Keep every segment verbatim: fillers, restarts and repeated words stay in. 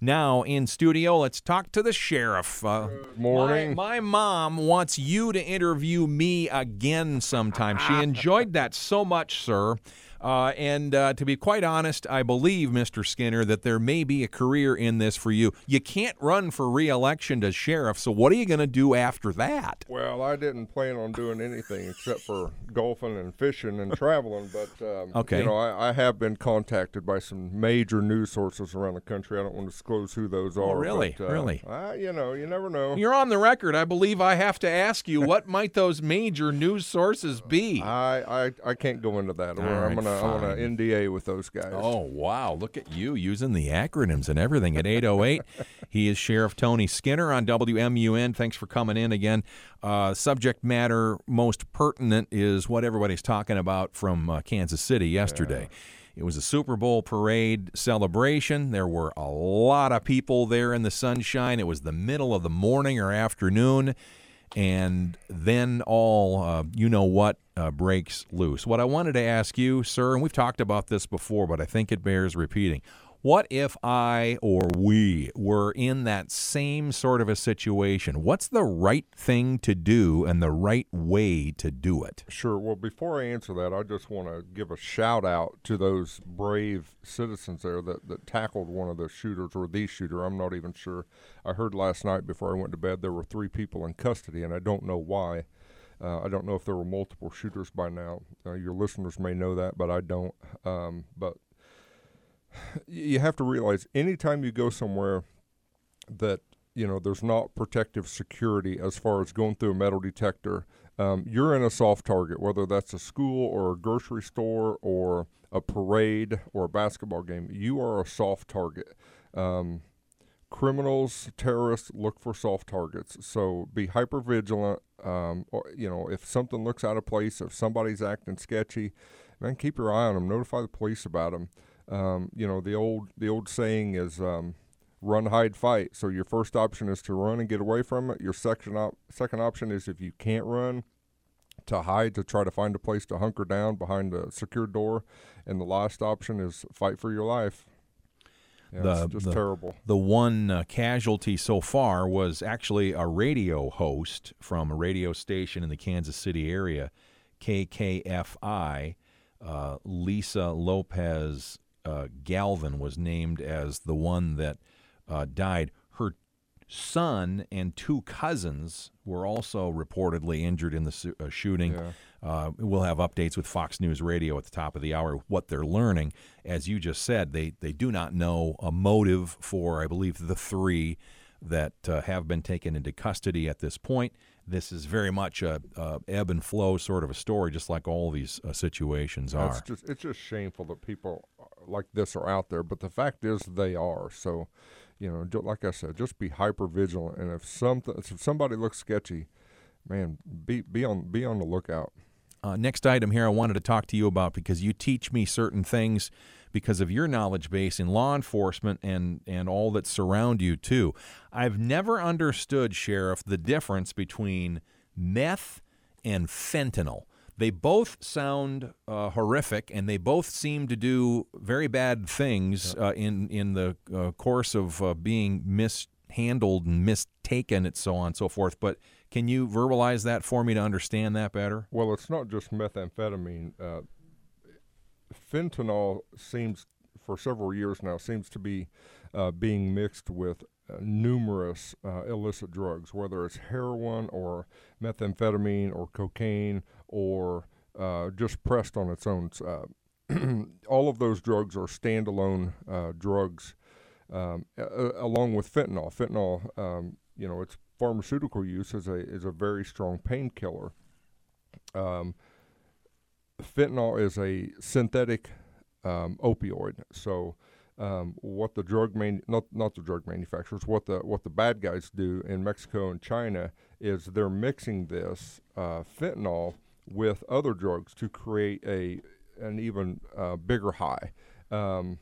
Now in studio, let's talk to the sheriff. Uh, Good morning. My, my mom wants you to interview me again sometime. She enjoyed that so much, sir. Uh, and uh, to be quite honest, I believe, Mister Skinner, that there may be a career in this for you. You can't run for re-election as sheriff, so what are you going to do after that? Well, I didn't plan on doing anything except for golfing and fishing and traveling, but um, okay. you know, I, I have been contacted by some major news sources around the country. I don't want to disclose who those are. Oh, really? But, uh, really? I, you know, you never know. You're on the record. I believe I have to ask you, what might those major news sources be? I, I, I can't go into that. All right. I'm gonna I want to N D A with those guys. Oh, wow. Look at you using the acronyms and everything. At eight oh eight, he is Sheriff Tony Skinner on W M U N. Thanks for coming in again. Uh, subject matter most pertinent is what everybody's talking about from uh, Kansas City yesterday. Yeah. It was a Super Bowl parade celebration. There were a lot of people there in the sunshine. It was the middle of the morning or afternoon. And then all, uh, you know what, uh, breaks loose. What I wanted to ask you, sir, and we've talked about this before, but I think it bears repeating. What if I or we were in that same sort of a situation? What's the right thing to do and the right way to do it? Sure. Well, before I answer that, I just want to give a shout out to those brave citizens there that, that tackled one of the shooters or the shooter. I'm not even sure. I heard last night before I went to bed there were three people in custody, and I don't know why. Uh, I don't know if there were multiple shooters by now. Uh, your listeners may know that, but I don't. Um, but you have to realize anytime you go somewhere that, you know, there's not protective security as far as going through a metal detector, um, you're in a soft target, whether that's a school or a grocery store or a parade or a basketball game. You are a soft target. Um, criminals, terrorists look for soft targets. So be hypervigilant. Um, or, you know, if something looks out of place, if somebody's acting sketchy, man, keep your eye on them. Notify the police about them. Um, you know, the old the old saying is um, run, hide, fight. So your first option is to run and get away from it. Your second, op- second option is, if you can't run, to hide, to try to find a place to hunker down behind a secured door. And the last option is fight for your life. Yeah, the, it's just the, terrible. The one uh, casualty so far was actually a radio host from a radio station in the Kansas City area, K K F I, uh, Lisa Lopez Uh, Galvin was named as the one that uh, died. Her son and two cousins were also reportedly injured in the su- uh, shooting. Yeah. Uh, we'll have updates with Fox News Radio at the top of the hour, what they're learning. As you just said, they, they do not know a motive for, I believe, the three that uh, have been taken into custody at this point. This is very much a, a ebb and flow sort of a story, just like all these uh, situations are. It's just, it's just shameful that people like this are out there, but the fact is they are. So, you know, like I said, just be hyper vigilant, and if something, if somebody looks sketchy, man, be be on be on the lookout. Uh, next item here I wanted to talk to you about, because you teach me certain things because of your knowledge base in law enforcement and, and all that surround you, too. I've never understood, Sheriff, the difference between meth and fentanyl. They both sound uh, horrific, and they both seem to do very bad things uh, in, in the uh, course of uh, being mishandled and mistaken and so on and so forth. But can you verbalize that for me to understand that better? Well, it's not just methamphetamine. Uh, fentanyl seems, for several years now, seems to be uh, being mixed with uh, numerous uh, illicit drugs, whether it's heroin or methamphetamine or cocaine or uh, just pressed on its own. Uh, all of those drugs are standalone uh, drugs um, a- along with fentanyl. Fentanyl, um, you know, it's pharmaceutical use is a is a very strong painkiller. Um, fentanyl is a synthetic um, opioid. So, um, what the drug man not not the drug manufacturers, what the what the bad guys do in Mexico and China is they're mixing this uh, fentanyl with other drugs to create a an even uh, bigger high. Um,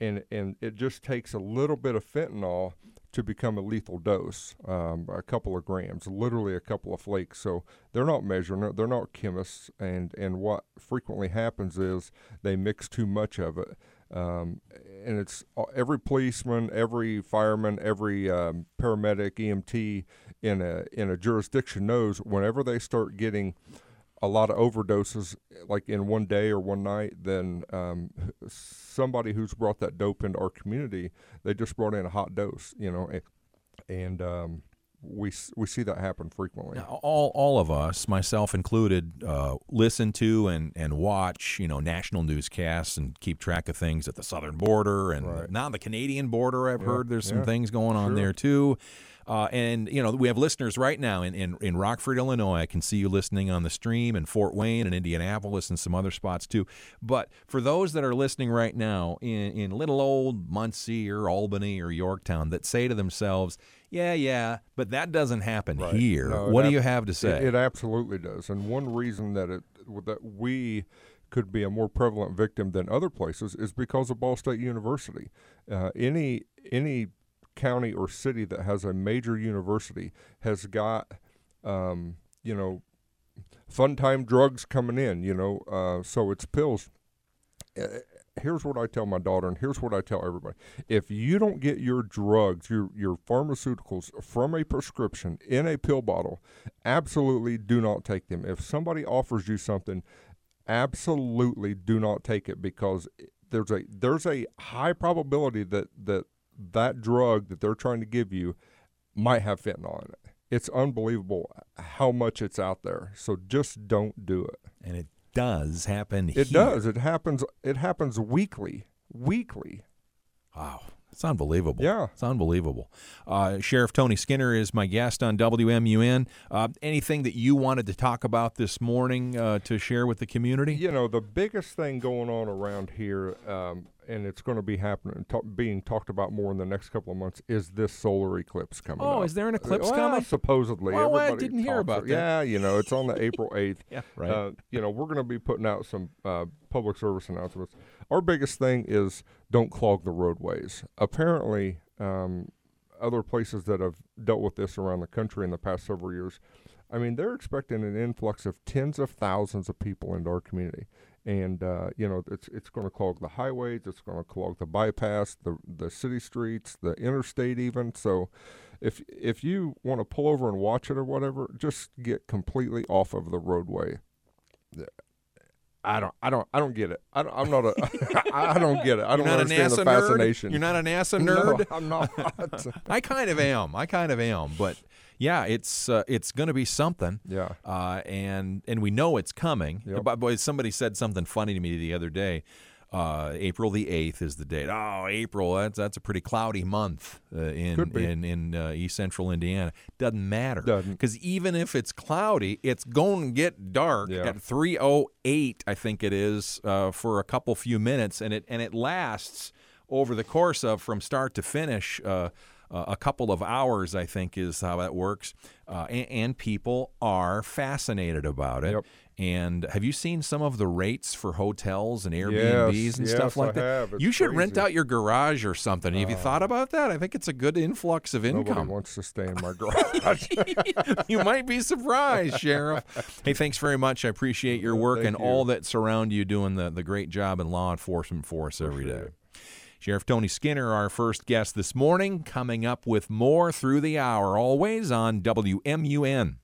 and and it just takes a little bit of fentanyl to become a lethal dose, um, a couple of grams, literally a couple of flakes. So they're not measuring it. They're not chemists. And, and what frequently happens is they mix too much of it. Um, and it's every policeman, every fireman, every um, paramedic, E M T in a in a jurisdiction knows whenever they start getting a lot of overdoses, like in one day or one night, then um, somebody who's brought that dope into our community, they just brought in a hot dose, you know, and, and um, we we see that happen frequently. Now, all all of us, myself included, uh, listen to and, and watch, you know, national newscasts and keep track of things at the southern border and right. now the Canadian border. I've yeah, heard there's some yeah, things going on sure. there too. Uh, and, you know, we have listeners right now in, in, in Rockford, Illinois. I can see you listening on the stream, in Fort Wayne and Indianapolis and some other spots, too. But for those that are listening right now in, in little old Muncie or Albany or Yorktown that say to themselves, yeah, yeah, but that doesn't happen right. here. No, what do ab- you have to say? It, it absolutely does. And one reason that it that we could be a more prevalent victim than other places is because of Ball State University. Uh, any any county or city that has a major university has got, um, you know, fun time drugs coming in, you know, uh, so it's pills. Uh, here's what I tell my daughter, and here's what I tell everybody. If you don't get your drugs, your, your pharmaceuticals from a prescription in a pill bottle, absolutely do not take them. If somebody offers you something, absolutely do not take it, because there's a there's a high probability that that that drug that they're trying to give you might have fentanyl in it. It's unbelievable how much it's out there. So just don't do it. And it does happen here. It does. It happens it happens weekly. Weekly. Wow. It's unbelievable. Yeah. It's unbelievable. Uh, Sheriff Tony Skinner is my guest on W M U N. Uh, anything that you wanted to talk about this morning uh, to share with the community? You know, the biggest thing going on around here, um, and it's going to be happening, t- being talked about more in the next couple of months, is this solar eclipse coming oh, up. Oh, is there an eclipse uh, well, coming? Supposedly. Well, I didn't hear about it. Yeah, you know, it's on the April eighth. Yeah, right. Uh, you know, we're going to be putting out some uh, public service announcements. Our biggest thing is don't clog the roadways. Apparently, um, other places that have dealt with this around the country in the past several years, I mean, they're expecting an influx of tens of thousands of people into our community. And, uh, you know, it's it's going to clog the highways. It's going to clog the bypass, the the city streets, the interstate even. So if if you want to pull over and watch it or whatever, just get completely off of the roadway. I don't, I don't, I don't get it. I don't, I'm not a, I don't get it. I don't understand the fascination. You're not an NASA nerd? No, I'm not. I kind of am. I kind of am. But yeah, it's, uh, it's going to be something. Yeah. Uh, and, and we know it's coming. Yep. But, but somebody said something funny to me the other day. Uh, April the eighth is the date. Oh, April, that's that's a pretty cloudy month uh, in, in in uh, East Central Indiana. Doesn't matter. Doesn't. Because even if it's cloudy, it's going to get dark yeah. at three oh eight, I think it is, uh, for a couple few minutes, and it and it lasts over the course of from start to finish uh, uh, a couple of hours, I think is how that works. Uh, and, and people are fascinated about it. Yep. And have you seen some of the rates for hotels and Airbnbs yes, and stuff yes, like I that? Have. It's you should crazy. Rent out your garage or something. Uh, have you thought about that? I think it's a good influx of income. Nobody wants to stay in my garage. You might be surprised, Sheriff. Hey, thanks very much. I appreciate your work Thank and you. All that surround you doing the, the great job in law enforcement for us every day. Sure. Sheriff Tony Skinner, our first guest this morning, coming up with more through the hour, always on W M U N.